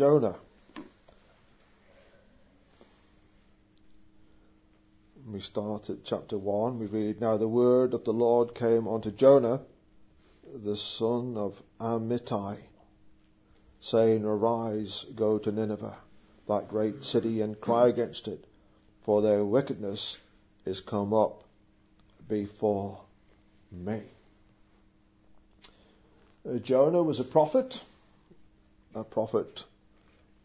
Jonah. We start at chapter 1. We read, "Now the word of the Lord came unto Jonah, the son of Amittai, saying, Arise, go to Nineveh, that great city, and cry against it, for their wickedness is come up before me." Jonah was a prophet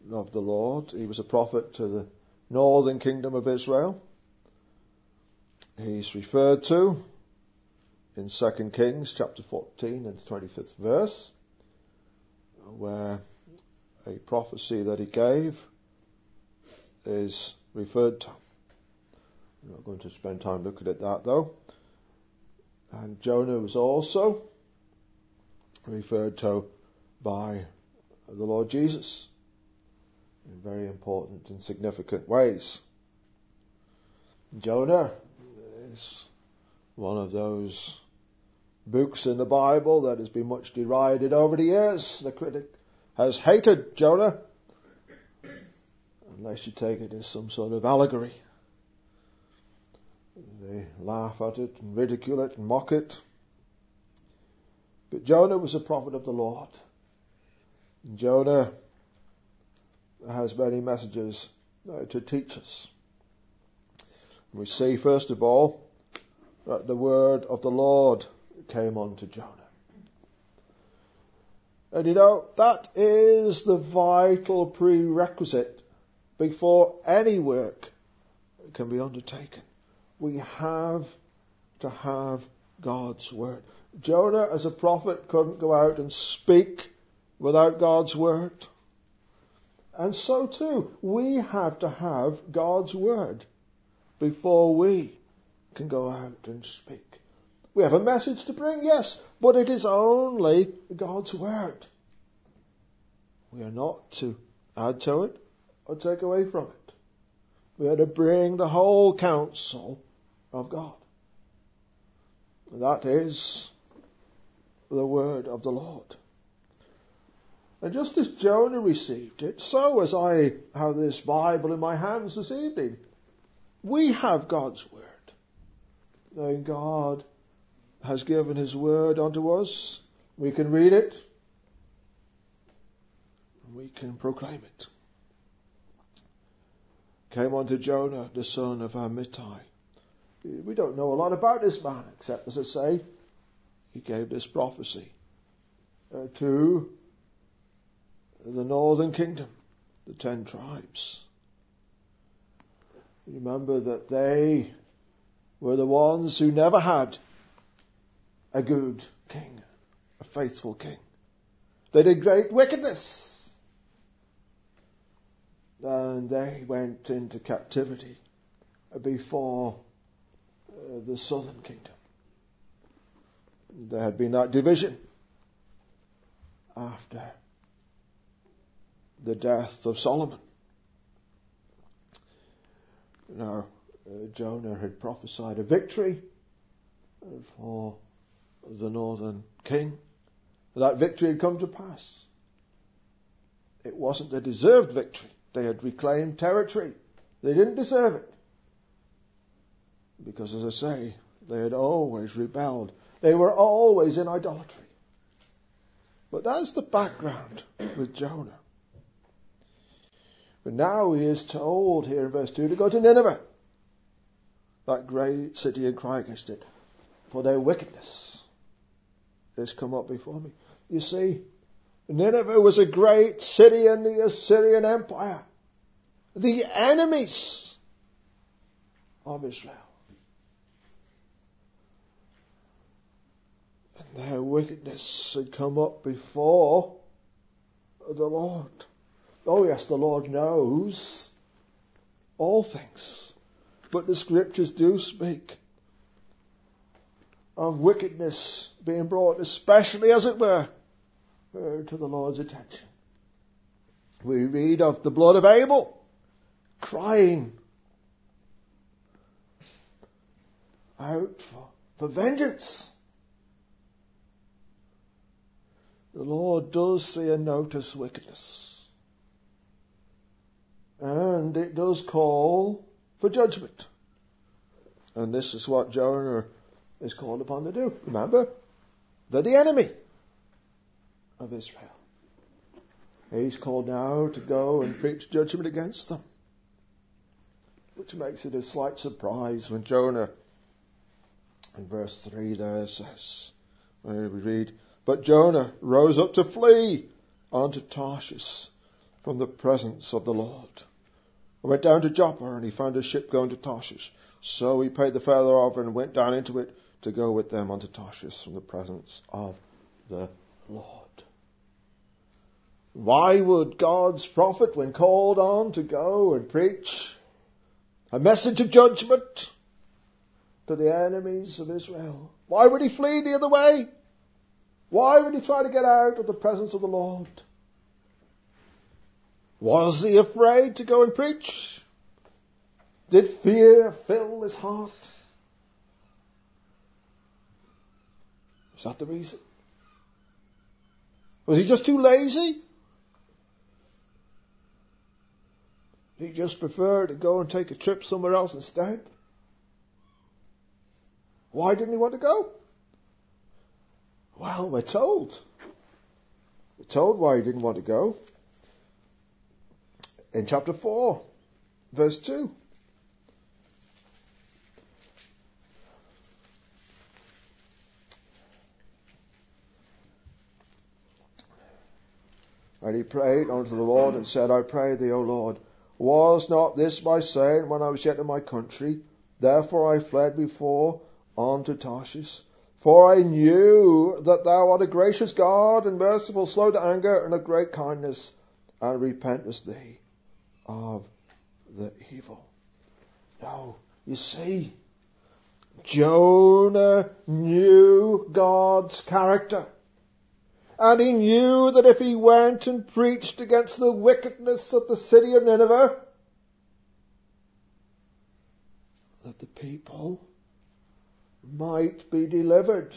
of the Lord. He was a prophet to the northern kingdom of Israel. He's referred to in 2 Kings chapter 14 and 25th verse, where a prophecy that he gave is referred to. I'm not going to spend time looking at that though. And Jonah was also referred to by the Lord Jesus in very important and significant ways. Jonah is one of those books in the Bible that has been much derided over the years. The critic has hated Jonah, unless you take it as some sort of allegory. They laugh at it and ridicule it and mock it. But Jonah was a prophet of the Lord. Jonah has many messages to teach us. We see, first of all, that the word of the Lord came unto Jonah. And you know, that is the vital prerequisite before any work can be undertaken. We have to have God's word. Jonah, as a prophet, couldn't go out and speak without God's word. And so too, we have to have God's word before we can go out and speak. We have a message to bring, yes, but it is only God's word. We are not to add to it or take away from it. We are to bring the whole counsel of God. That is the word of the Lord. And just as Jonah received it, so as I have this Bible in my hands this evening, we have God's word. And God has given his word unto us. We can read it. We can proclaim it. Came unto Jonah, the son of Amittai. We don't know a lot about this man, except, as I say, he gave this prophecy to the northern kingdom, the 10 tribes. Remember that they were the ones who never had a good king, a faithful king. They did great wickedness. And they went into captivity before the southern kingdom. There had been that division after the death of Solomon. Now, Jonah had prophesied a victory for the northern king. That victory had come to pass. It wasn't a deserved victory. They had reclaimed territory. They didn't deserve it. Because, as I say, they had always rebelled. They were always in idolatry. But that's the background with Jonah. But now he is told here in verse 2 to go to Nineveh, that great city, and cry against it, for their wickedness has come up before me. You see, Nineveh was a great city in the Assyrian Empire, the enemies of Israel. And their wickedness had come up before the Lord. Oh yes, the Lord knows all things. But the scriptures do speak of wickedness being brought, especially as it were, to the Lord's attention. We read of the blood of Abel crying out for vengeance. The Lord does see and notice wickedness. and it does call for judgment. And this is what Jonah is called upon to do. Remember, they're the enemy of Israel. He's called now to go and preach judgment against them, which makes it a slight surprise when Jonah, in verse 3 there says, when we read, "But Jonah rose up to flee unto Tarshish from the presence of the Lord. I went down to Joppa, and he found a ship going to Tarshish. So he paid the fare thereof and went down into it to go with them unto Tarshish from the presence of the Lord." Why would God's prophet, when called on to go and preach a message of judgment to the enemies of Israel, why would he flee the other way? Why would he try to get out of the presence of the Lord? Was he afraid to go and preach? Did fear fill his heart? Was that the reason? Was he just too lazy? He just preferred to go and take a trip somewhere else instead. Why didn't he want to go? Well, we're told. We're told why he didn't want to go. In chapter 4, verse 2. And he prayed unto the Lord and said, "I pray thee, O Lord, was not this my saying when I was yet in my country? Therefore I fled before unto Tarshish. For I knew that thou art a gracious God, and merciful, slow to anger, and of great kindness, and repentest thee of the evil." Now, you see, Jonah knew God's character. And he knew that if he went and preached against the wickedness of the city of Nineveh, that the people might be delivered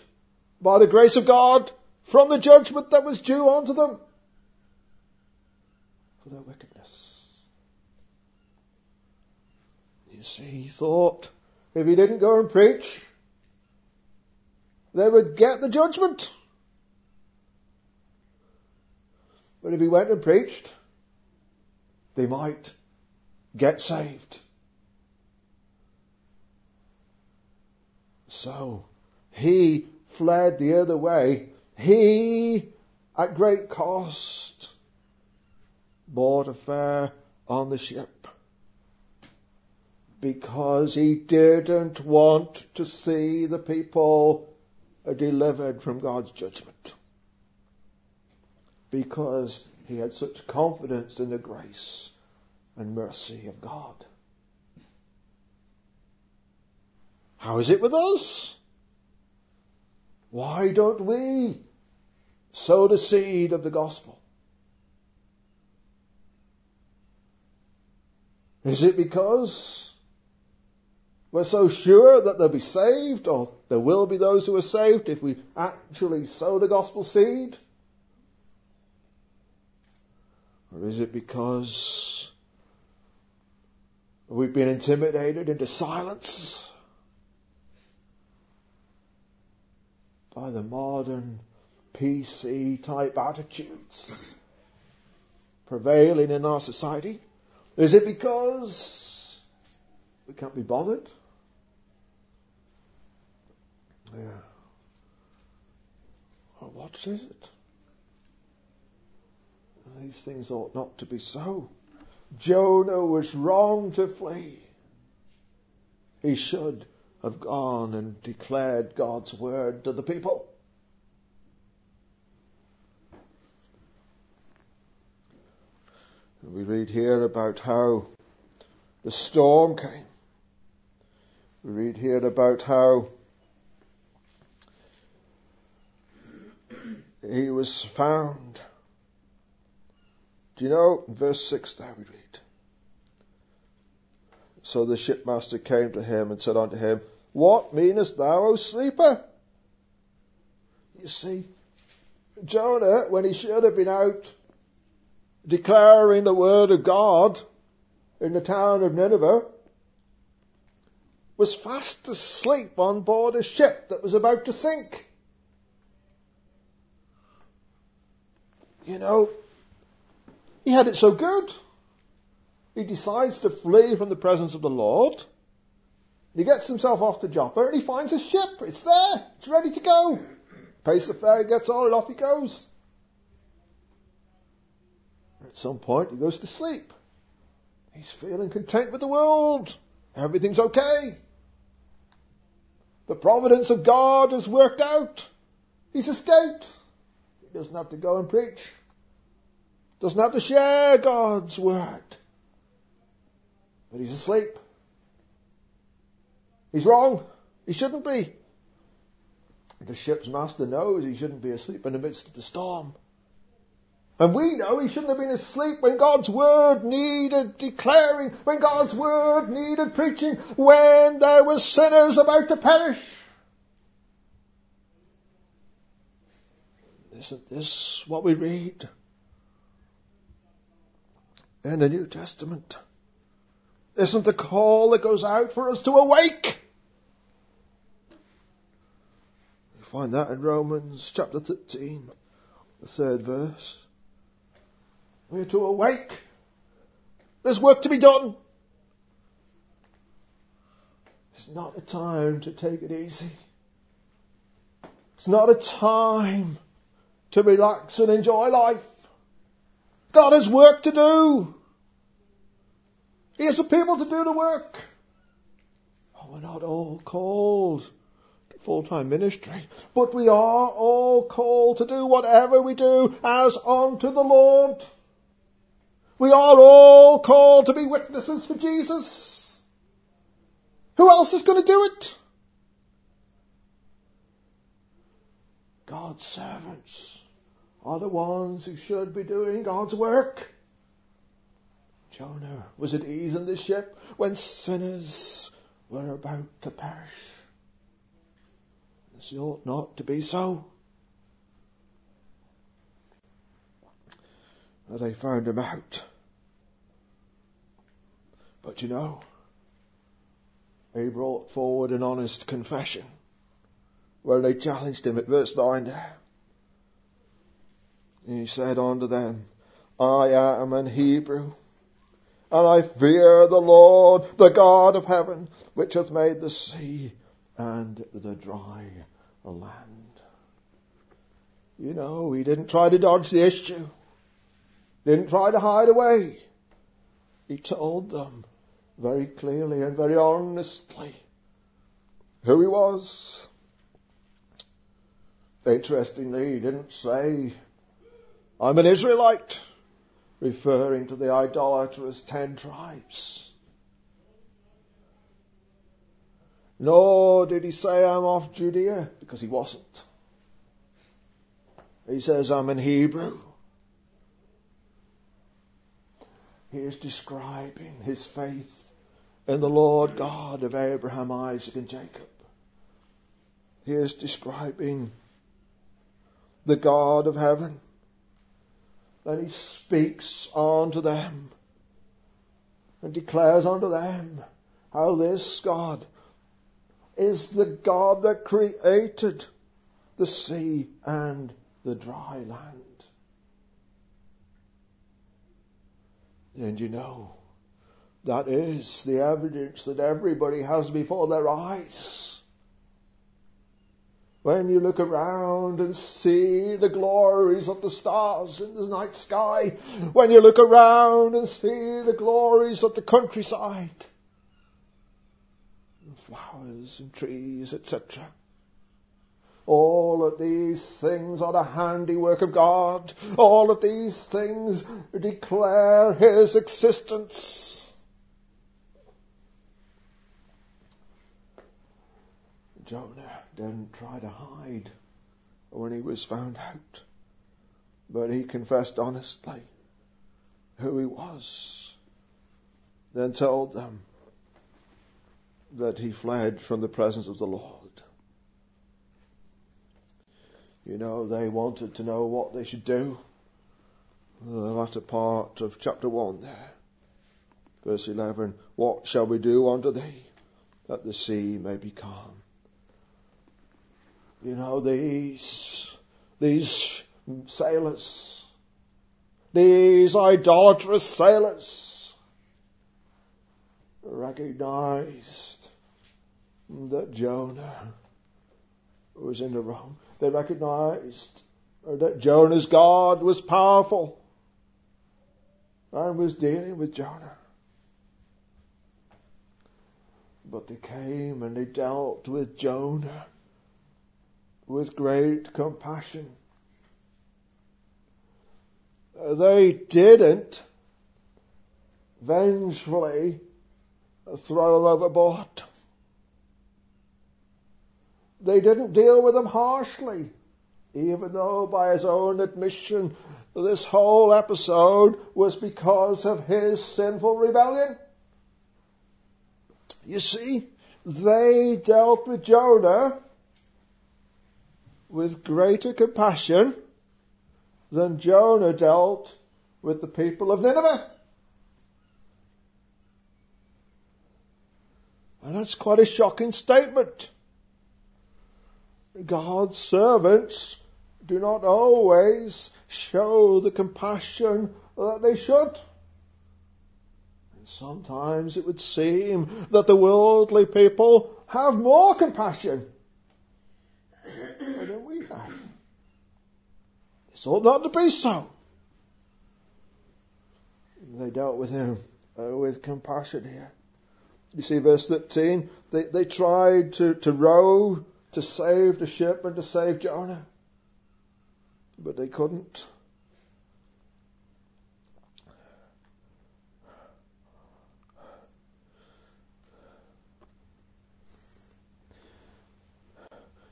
by the grace of God from the judgment that was due unto them for their wickedness. You see, he thought if he didn't go and preach, they would get the judgment. But if he went and preached, they might get saved. So he fled the other way. He, at great cost, bought a fare on the ship because he didn't want to see the people delivered from God's judgment, because he had such confidence in the grace and mercy of God. How is it with us? Why don't we sow the seed of the gospel? Is it because we're so sure that they'll be saved, or there will be those who are saved if we actually sow the gospel seed? Or is it because we've been intimidated into silence by the modern PC type attitudes prevailing in our society? Is it because we can't be bothered? Yeah. Well, what is it? These things ought not to be so. Jonah was wrong to flee. He should have gone and declared God's word to the people. We read here about how the storm came. We read here about how he was found. Do you know, in verse 6 there we read, "So the shipmaster came to him and said unto him, What meanest thou, O sleeper?" You see, Jonah, when he should have been out declaring the word of God, in the town of Nineveh was fast asleep on board a ship that was about to sink. You know, he had it so good. He decides to flee from the presence of the Lord. He gets himself off to Joppa and he finds a ship. It's there. It's ready to go. Pays the fare, gets on, and off he goes. At some point, he goes to sleep. He's feeling content with the world. Everything's okay. The providence of God has worked out. He's escaped. He doesn't have to go and preach. Doesn't have to share God's word. But he's asleep. He's wrong. He shouldn't be. The ship's master knows he shouldn't be asleep in the midst of the storm. And we know he shouldn't have been asleep when God's word needed declaring, when God's word needed preaching, when there were sinners about to perish. Isn't this what we read in the New Testament? Isn't the call that goes out for us to awake? You find that in Romans chapter 13, the third verse. We're to awake. There's work to be done. It's not a time to take it easy. It's not a time to relax and enjoy life. God has work to do. He has the people to do the work. Oh, we're not all called to full-time ministry, but we are all called to do whatever we do as unto the Lord. We are all called to be witnesses for Jesus. Who else is going to do it? God's servants are the ones who should be doing God's work. Jonah was at ease in the ship when sinners were about to perish. This ought not to be so. But they found him out. But you know, he brought forward an honest confession when they challenged him at verse 9 there. He said unto them, I am an Hebrew, and I fear the Lord, the God of heaven, which hath made the sea and the dry land. You know, he didn't try to dodge the issue. Didn't try to hide away. He told them very clearly and very honestly who he was. Interestingly, he didn't say, I'm an Israelite, referring to the idolatrous 10 tribes. Nor did he say, I'm of Judea, because he wasn't. He says, I'm an Hebrew. He is describing his faith in the Lord God of Abraham, Isaac, and Jacob. He is describing the God of heaven. And he speaks unto them and declares unto them how this God is the God that created the sea and the dry land. And you know, that is the evidence that everybody has before their eyes. When you look around and see the glories of the stars in the night sky, when you look around and see the glories of the countryside, and flowers and trees, etc., all of these things are the handiwork of God. All of these things declare his existence. Jonah didn't try to hide when he was found out, but he confessed honestly who he was, then told them that he fled from the presence of the Lord. You know, they wanted to know what they should do. The latter part of chapter 1 there. Verse 11, what shall we do unto thee, that the sea may be calm? You know, these sailors, these idolatrous sailors, recognized that Jonah was in the wrong. They recognized that Jonah's God was powerful and was dealing with Jonah. But they came and they dealt with Jonah with great compassion. They didn't vengefully throw him overboard. They didn't deal with him harshly, even though by his own admission this whole episode was because of his sinful rebellion. You see, they dealt with Jonah with greater compassion than Jonah dealt with the people of Nineveh. And that's quite a shocking statement. God's servants do not always show the compassion that they should. And sometimes it would seem that the worldly people have more compassion than we have. This ought not to be so. They dealt with him with compassion here. You see, verse 13, they tried to row to save the ship and to save Jonah. But they couldn't.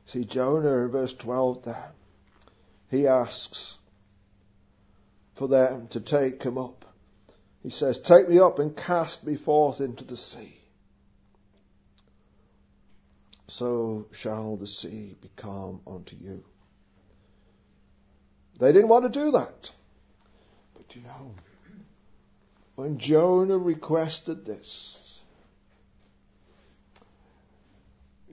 See, Jonah in verse 12 there, he asks for them to take him up. He says, take me up and cast me forth into the sea. So shall the sea be calm unto you. They didn't want to do that. But you know, when Jonah requested this,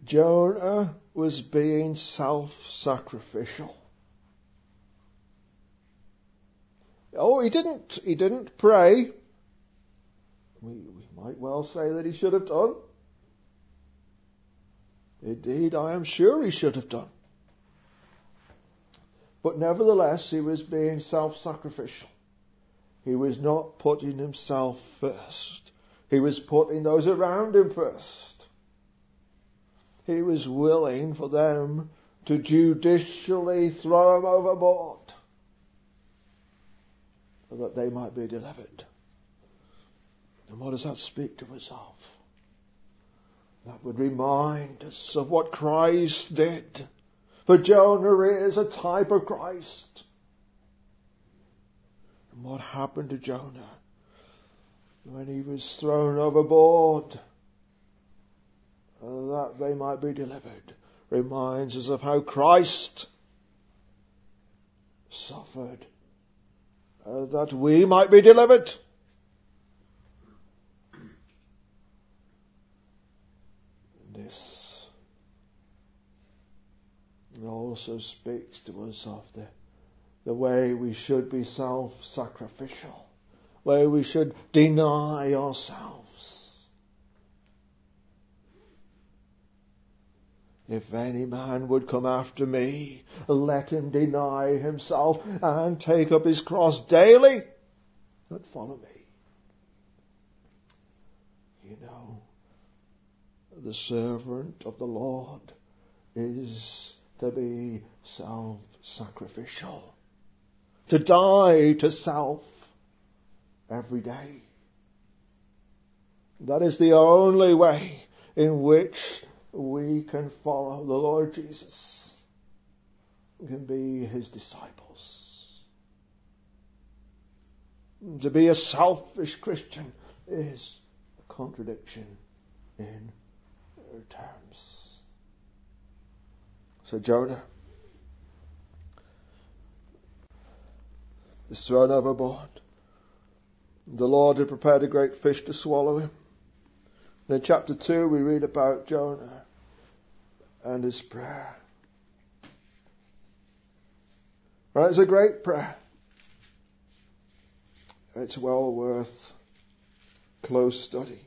Jonah was being self-sacrificial. Oh, he didn't pray. We might well say that he should have done. Indeed, I am sure he should have done. But nevertheless, he was being self-sacrificial. He was not putting himself first. He was putting those around him first. He was willing for them to judicially throw him overboard, so that they might be delivered. And what does that speak to us of? That would remind us of what Christ did. For Jonah is a type of Christ. And what happened to Jonah when he was thrown overboard, that they might be delivered, reminds us of how Christ suffered, that we might be delivered. This also speaks to us of the way we should be self-sacrificial, where we should deny ourselves. If any man would come after me, let him deny himself and take up his cross daily and follow me. You know, the servant of the Lord is to be self-sacrificial, to die to self every day. That is the only way in which we can follow the Lord Jesus. We can be his disciples. To be a selfish Christian is a contradiction in terms. So Jonah is thrown overboard. The Lord had prepared a great fish to swallow him. And in chapter 2 we read about Jonah and his prayer. Right, it's a great prayer. It's well worth close study.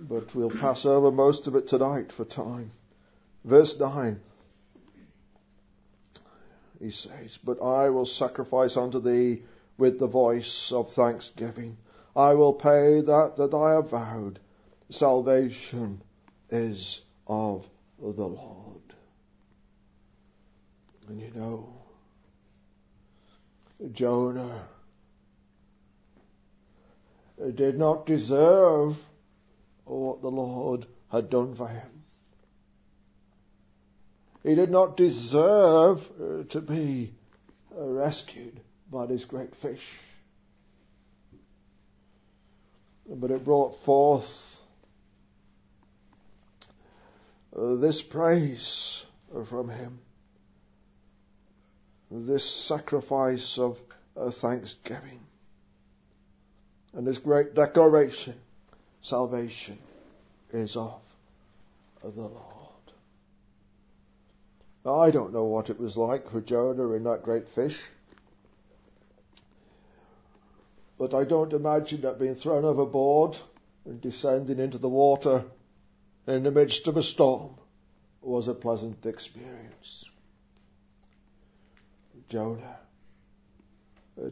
But we'll pass over most of it tonight for time. Verse 9. He says, "But I will sacrifice unto thee with the voice of thanksgiving. I will pay that I have vowed. Salvation is of the Lord." And you know, Jonah did not deserve what the Lord had done for him. He did not deserve to be rescued by this great fish. But it brought forth this praise from him, this sacrifice of thanksgiving, and this great declaration, salvation is of the Lord. Now, I don't know what it was like for Jonah in that great fish, but I don't imagine that being thrown overboard and descending into the water in the midst of a storm was a pleasant experience. Jonah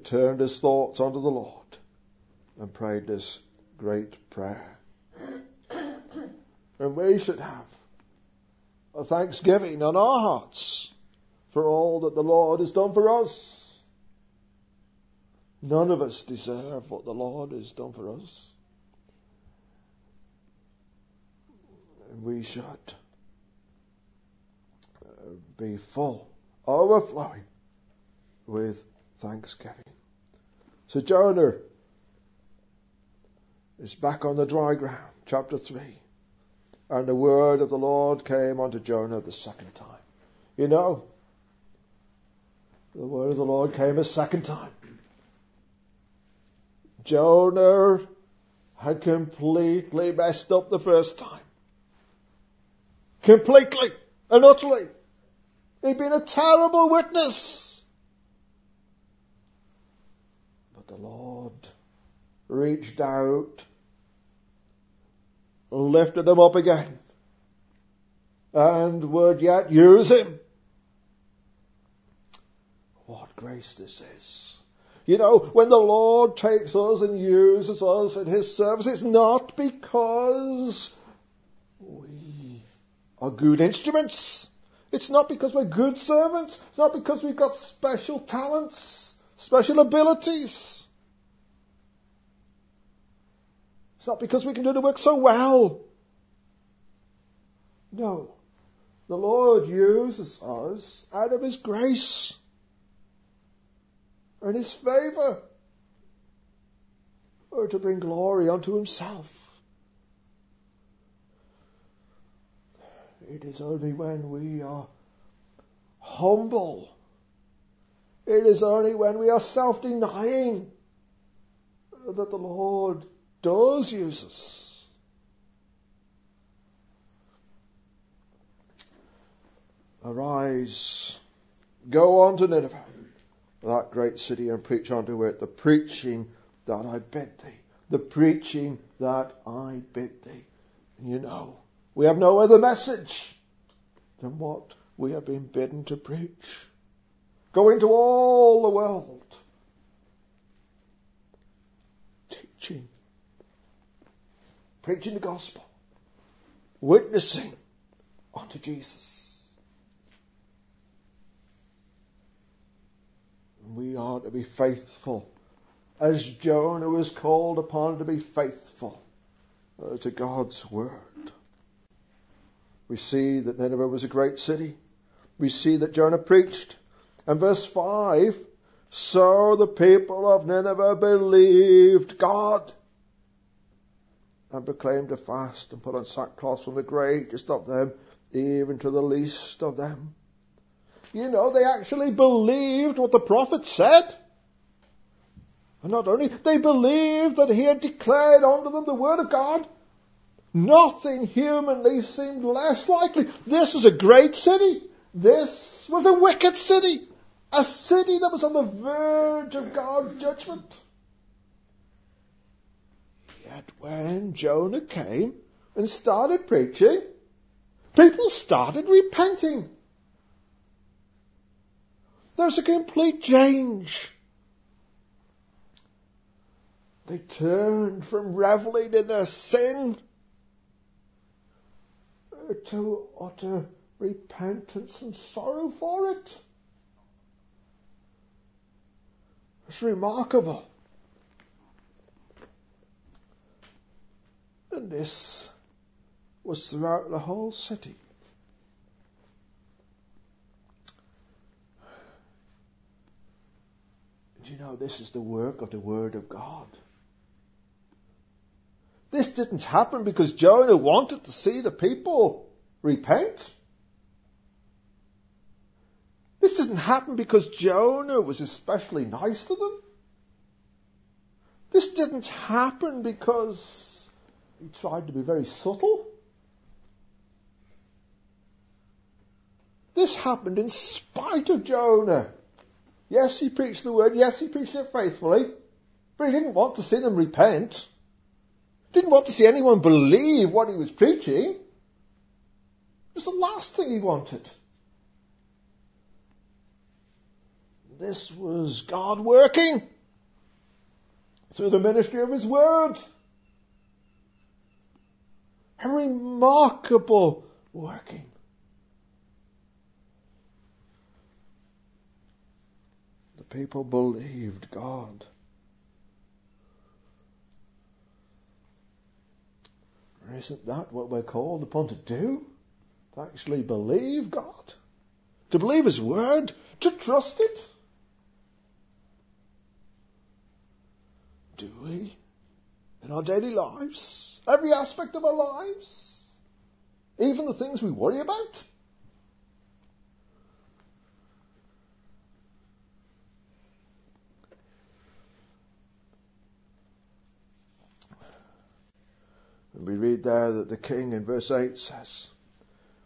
turned his thoughts unto the Lord and prayed this great prayer. And we should have a thanksgiving on our hearts for all that the Lord has done for us. None of us deserve what the Lord has done for us. And we should be full, overflowing with thanksgiving. So Jonah is back on the dry ground, chapter 3. And the word of the Lord came unto Jonah the second time. You know, the word of the Lord came a second time. Jonah had completely messed up the first time. Completely and utterly. He'd been a terrible witness. The Lord reached out, lifted him up again, and would yet use him. What grace this is. You know, when the Lord takes us and uses us in His service, it's not because we are good instruments. It's not because we're good servants. It's not because we've got special talents, special abilities. It's not because we can do the work so well. No. The Lord uses us out of His grace and His favour or to bring glory unto Himself. It is only when we are humble, it is only when we are self-denying that the Lord does use us. Arise, go on to Nineveh, that great city, and preach unto it the preaching that I bid thee. The preaching that I bid thee. You know, we have no other message than what we have been bidden to preach. Go into all the world, teaching, preaching the gospel, witnessing unto Jesus. We are to be faithful, as Jonah was called upon to be faithful to God's word. We see that Nineveh was a great city. We see that Jonah preached. And verse 5, so the people of Nineveh believed God and proclaimed a fast and put on sackcloth from the greatest of them, even to the least of them. You know, they actually believed what the prophet said. And not only, they believed that he had declared unto them the word of God. Nothing humanly seemed less likely. This is a great city. This was a wicked city. A city that was on the verge of God's judgment. Yet when Jonah came and started preaching, people started repenting. There's a complete change. They turned from reveling in their sin to utter repentance and sorrow for it. It's remarkable. And this was throughout the whole city. Do you know, this is the work of the Word of God. This didn't happen because Jonah wanted to see the people repent. This didn't happen because Jonah was especially nice to them. This didn't happen because he tried to be very subtle. This happened in spite of Jonah. Yes, he preached the word. Yes, he preached it faithfully. But he didn't want to see them repent. Didn't want to see anyone believe what he was preaching. It was the last thing he wanted. This was God working through the ministry of His Word. A remarkable working. The people believed God. Isn't that what we're called upon to do? To actually believe God? To believe His Word? To trust it? Do we? In our daily lives? Every aspect of our lives? Even the things we worry about? And we read there that the king in verse 8 says,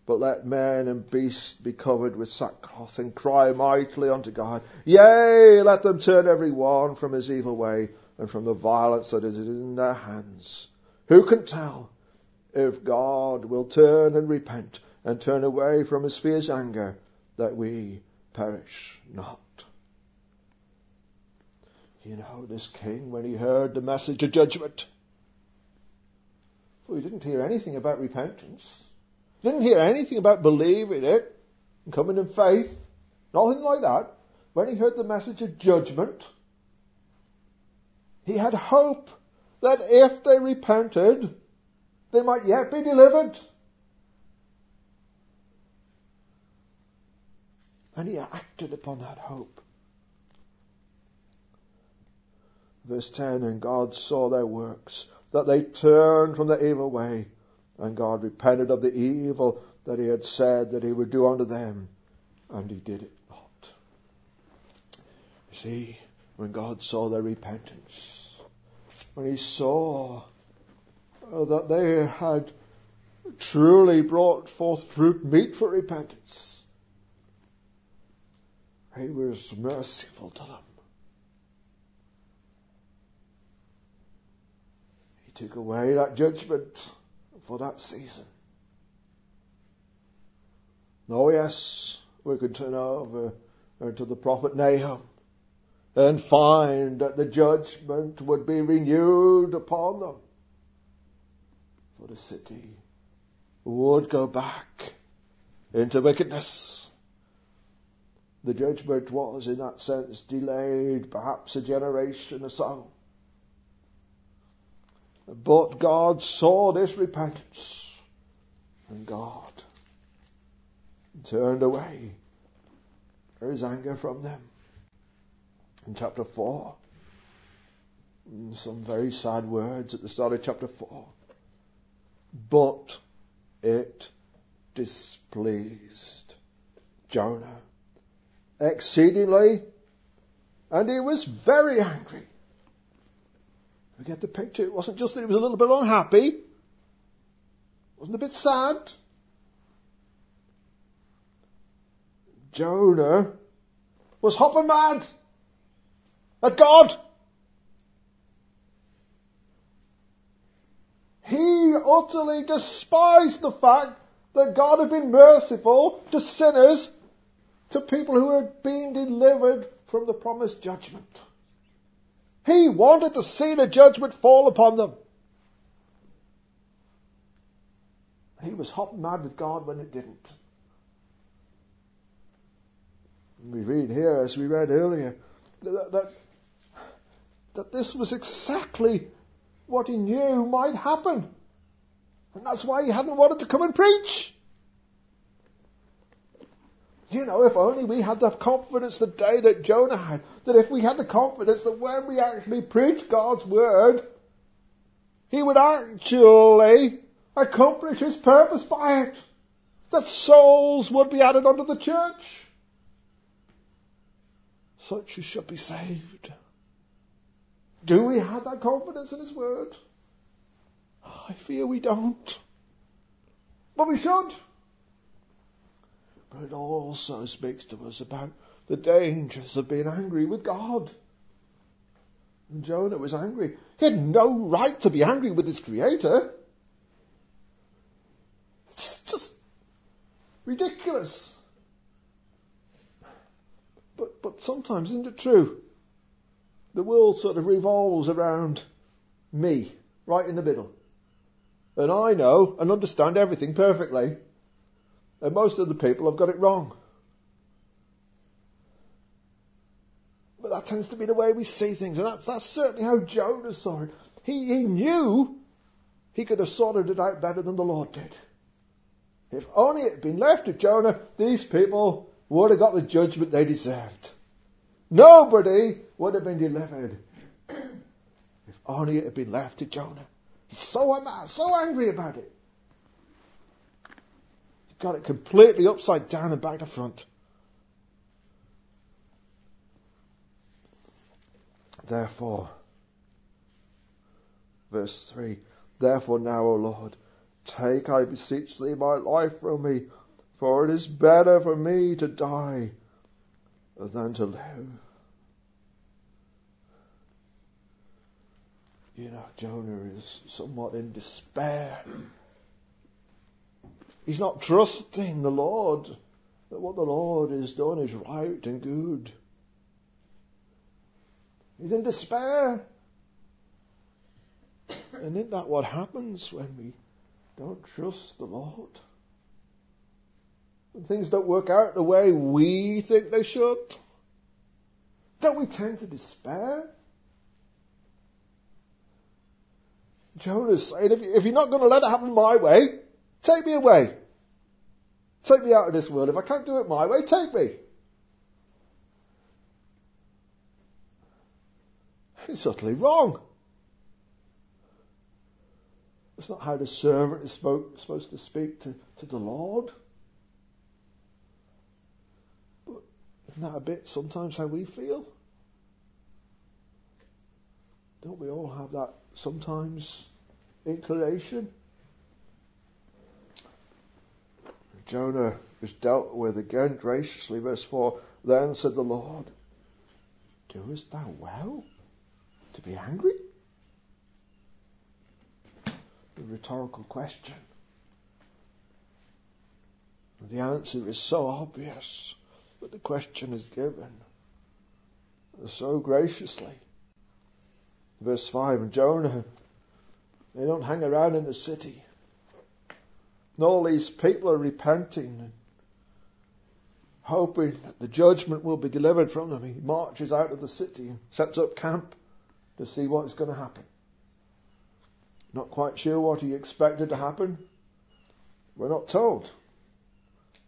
"But let men and beasts be covered with sackcloth and cry mightily unto God. Yea, let them turn every one from his evil way and from the violence that is in their hands. Who can tell if God will turn and repent and turn away from his fierce anger that we perish not?" You know, this king, when he heard the message of judgment, we didn't hear anything about repentance. Didn't hear anything about believing it and coming in faith. Nothing like that. When he heard the message of judgment, he had hope that if they repented, they might yet be delivered. And he acted upon that hope. Verse 10, "And God saw their works, that they turned from the evil way, and God repented of the evil that he had said that he would do unto them, and he did it not." You see, when God saw their repentance, when he saw that they had truly brought forth fruit meet for repentance, he was merciful to them. Took away that judgment for that season. Oh yes, we could turn over to the prophet Nahum and find that the judgment would be renewed upon them. For the city would go back into wickedness. The judgment was in that sense delayed perhaps a generation or so. But God saw this repentance, and God turned away his anger from them. In chapter 4, some very sad words at the start of chapter 4. But it displeased Jonah exceedingly, and he was very angry We get the picture. It wasn't just that he was a little bit unhappy. It wasn't a bit sad. Jonah was hopping mad at God. He utterly despised the fact that God had been merciful to sinners, to people who had been delivered from the promised judgment. He wanted to see the judgment fall upon them. He was hot mad with God when it didn't. And we read here, as we read earlier, that this was exactly what he knew might happen. And that's why he hadn't wanted to come and preach. You know, if only we had the confidence today that Jonah had, that if we had the confidence that when we actually preach God's word, he would actually accomplish his purpose by it. That souls would be added unto the church. Such as should be saved. Do we have that confidence in his word? I fear we don't. But we should. But it also speaks to us about the dangers of being angry with God. And Jonah was angry. He had no right to be angry with his Creator. It's just ridiculous. But sometimes, isn't it true? The world sort of revolves around me, right in the middle. And I know and understand everything perfectly. And most of the people have got it wrong. But that tends to be the way we see things. And that's certainly how Jonah saw it. He knew he could have sorted it out better than the Lord did. If only it had been left to Jonah, these people would have got the judgment they deserved. Nobody would have been delivered. If only it had been left to Jonah. He's so angry about it. He got it completely upside down and back to front. Therefore, verse 3, therefore now, O Lord, take, I beseech thee, my life from me, for it is better for me to die than to live. You know, Jonah is somewhat in despair. He's not trusting the Lord, that what the Lord has done is right and good. He's in despair. And isn't that what happens when we don't trust the Lord? When things don't work out the way we think they should, don't we tend to despair? Jonah's saying, if you're not going to let it happen my way, take me away. Take me out of this world. If I can't do it my way, take me. He's utterly wrong. That's not how the servant is supposed to speak to the Lord. Isn't that a bit sometimes how we feel? Don't we all have that sometimes inclination? Jonah is dealt with again graciously, verse 4. Then said the Lord, doest thou well to be angry? The rhetorical question. The answer is so obvious. But the question is given so graciously. Verse 5, and Jonah, they don't hang around in the city. And all these people are repenting and hoping that the judgment will be delivered from them. He marches out of the city and sets up camp to see what's going to happen. Not quite sure what he expected to happen. We're not told.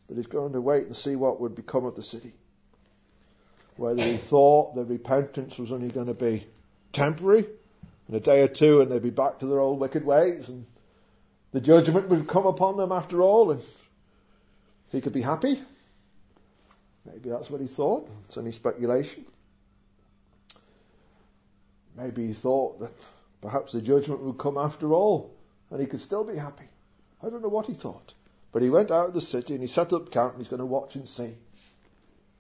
But he's going to wait and see what would become of the city. Whether he thought the repentance was only going to be temporary, in a day or two, and they'd be back to their old wicked ways, and the judgment would come upon them after all, and he could be happy. Maybe that's what he thought. It's only speculation. Maybe he thought that Perhaps the judgment would come after all, and he could still be happy. I don't know what he thought. But he went out of the city and he set up camp and he's going to watch and see.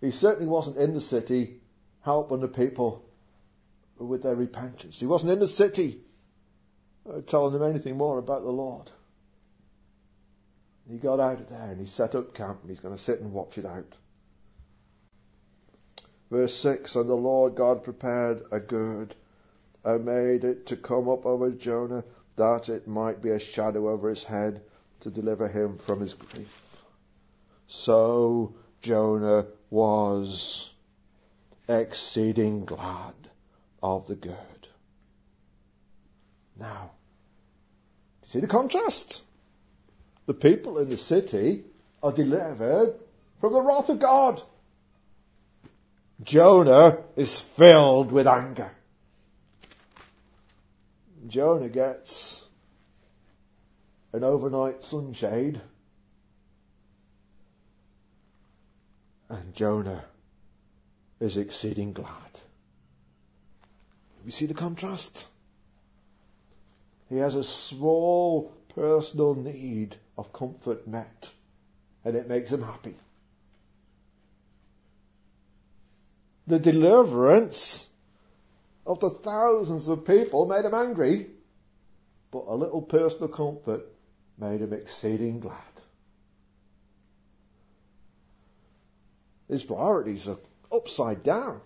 He certainly wasn't in the city helping the people with their repentance. He wasn't in the city telling them anything more about the Lord. He got out of there and he set up camp and he's going to sit and watch it out. Verse 6, and the Lord God prepared a gourd and made it to come up over Jonah, that it might be a shadow over his head to deliver him from his grief. So Jonah was exceeding glad of the gird. Now, do you see the contrast? The people in the city are delivered from the wrath of God. Jonah is filled with anger. Jonah gets an overnight sunshade, and Jonah is exceeding glad. We see the contrast. He has a small personal need of comfort met, and it makes him happy. The deliverance of the thousands of people made him angry, but a little personal comfort made him exceeding glad. His priorities are upside down.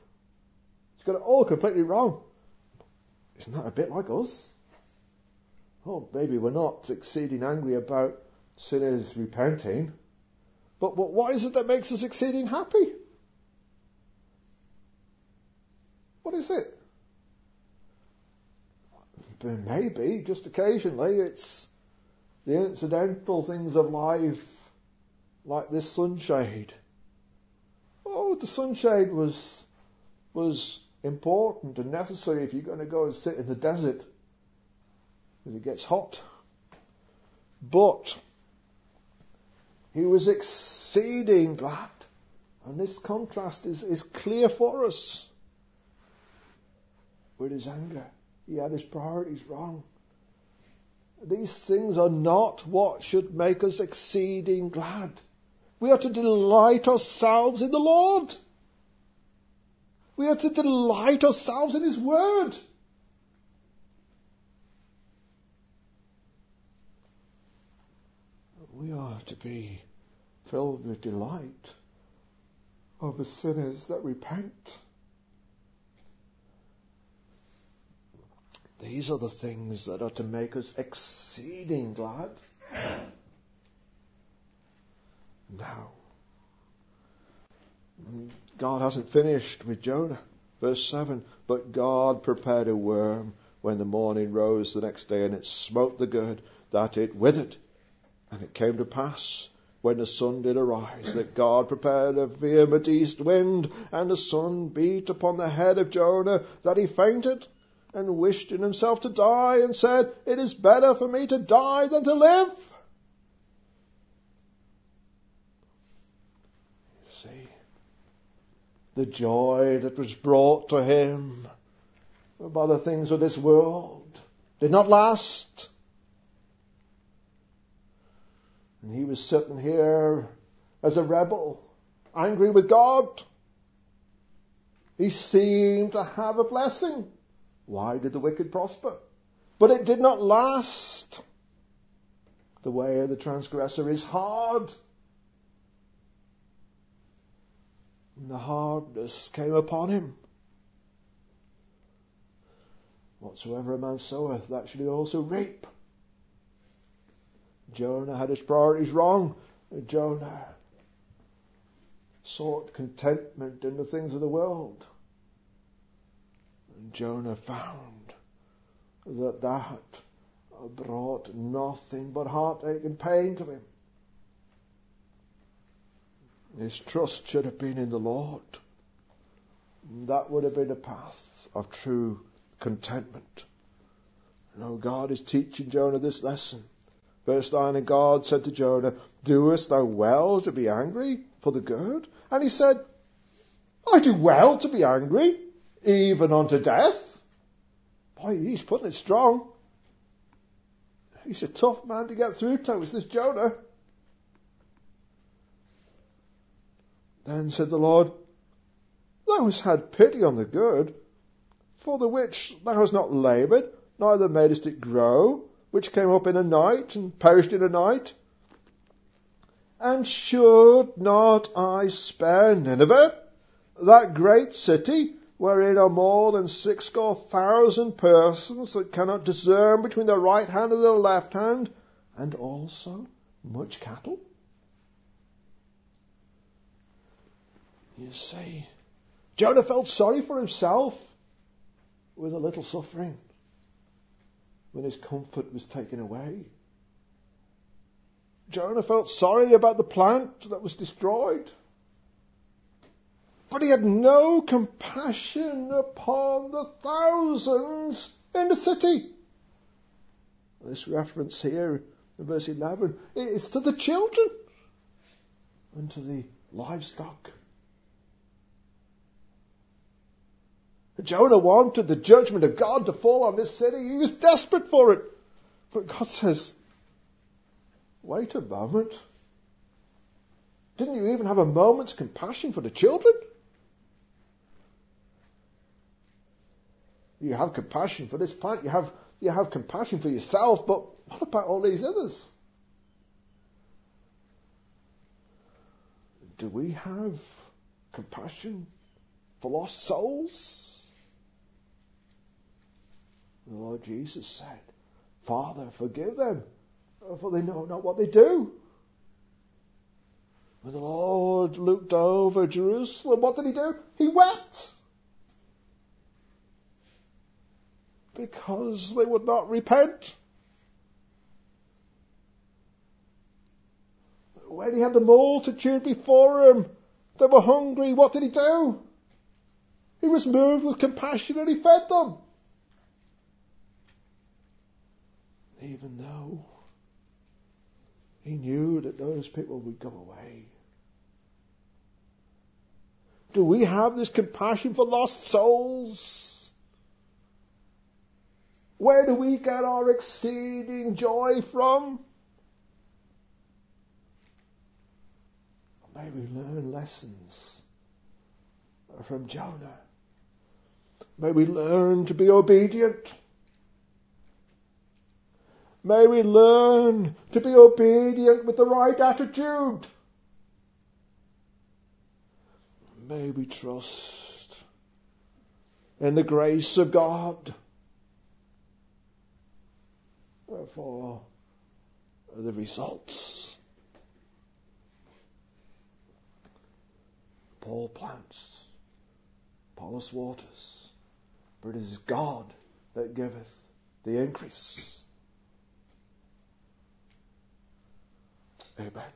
He's got it all completely wrong. Isn't that a bit like us? Oh, maybe we're not exceeding angry about sinners repenting, but what is it that makes us exceeding happy? What is it? Maybe, just occasionally, it's the incidental things of life, like this sunshade. Oh, the sunshade was important and necessary if you're going to go and sit in the desert, because it gets hot. But he was exceeding glad, and this contrast is clear for us. With his anger, he had his priorities wrong. These things are not what should make us exceeding glad. We are to delight ourselves in the Lord. We are to delight ourselves in His Word. We are to be filled with delight over sinners that repent. These are the things that are to make us exceeding glad. Now, God hasn't finished with Jonah. Verse 7, but God prepared a worm when the morning rose the next day, and it smote the gourd, that it withered. And it came to pass, when the sun did arise, that God prepared a vehement east wind, and the sun beat upon the head of Jonah, that he fainted, and wished in himself to die, and said, it is better for me to die than to live. See, the joy that was brought to him by the things of this world did not last. And he was sitting here as a rebel, angry with God. He seemed to have a blessing. Why did the wicked prosper? But it did not last. The way of the transgressor is hard. And the hardness came upon him. Whatsoever a man soweth, that shall he also reap. Jonah had his priorities wrong. Jonah sought contentment in the things of the world. Jonah found that brought nothing but heartache and pain to him. His trust should have been in the Lord. That would have been a path of true contentment. Now God is teaching Jonah this lesson. Verse 9, and God said to Jonah, doest thou well to be angry for the gourd? And he said, I do well to be angry, even unto death. Boy, he's putting it strong. He's a tough man to get through to. Is this Jonah? Then said the Lord, Thou hast had pity on the good, for the which thou hast not laboured, neither madest it grow, which came up in a night and perished in a night. And should not I spare Nineveh, that great city, wherein are more than 60,000 persons that cannot discern between the right hand and the left hand, and also much cattle? You see, Jonah felt sorry for himself with a little suffering when his comfort was taken away. Jonah felt sorry about the plant that was destroyed. But he had no compassion upon the thousands in the city. This reference here in verse 11 is to the children and to the livestock. Jonah wanted the judgment of God to fall on this city. He was desperate for it. But God says, wait a moment. Didn't you even have a moment's compassion for the children? You have compassion for this plant. You have compassion for yourself, but what about all these others? Do we have compassion for lost souls? The Lord Jesus said, Father, forgive them, for they know not what they do. When the Lord looked over Jerusalem, what did he do? He wept. Because they would not repent. When he had the multitude before him, they were hungry, what did he do? He was moved with compassion and he fed them. Even though he knew that those people would go away. Do we have this compassion for lost souls? Where do we get our exceeding joy from? May we learn lessons from Jonah. May we learn to be obedient. May we learn to be obedient with the right attitude. May we trust in the grace of God. For the results. Paul plants, Apollos waters, but it is God that giveth the increase. Amen.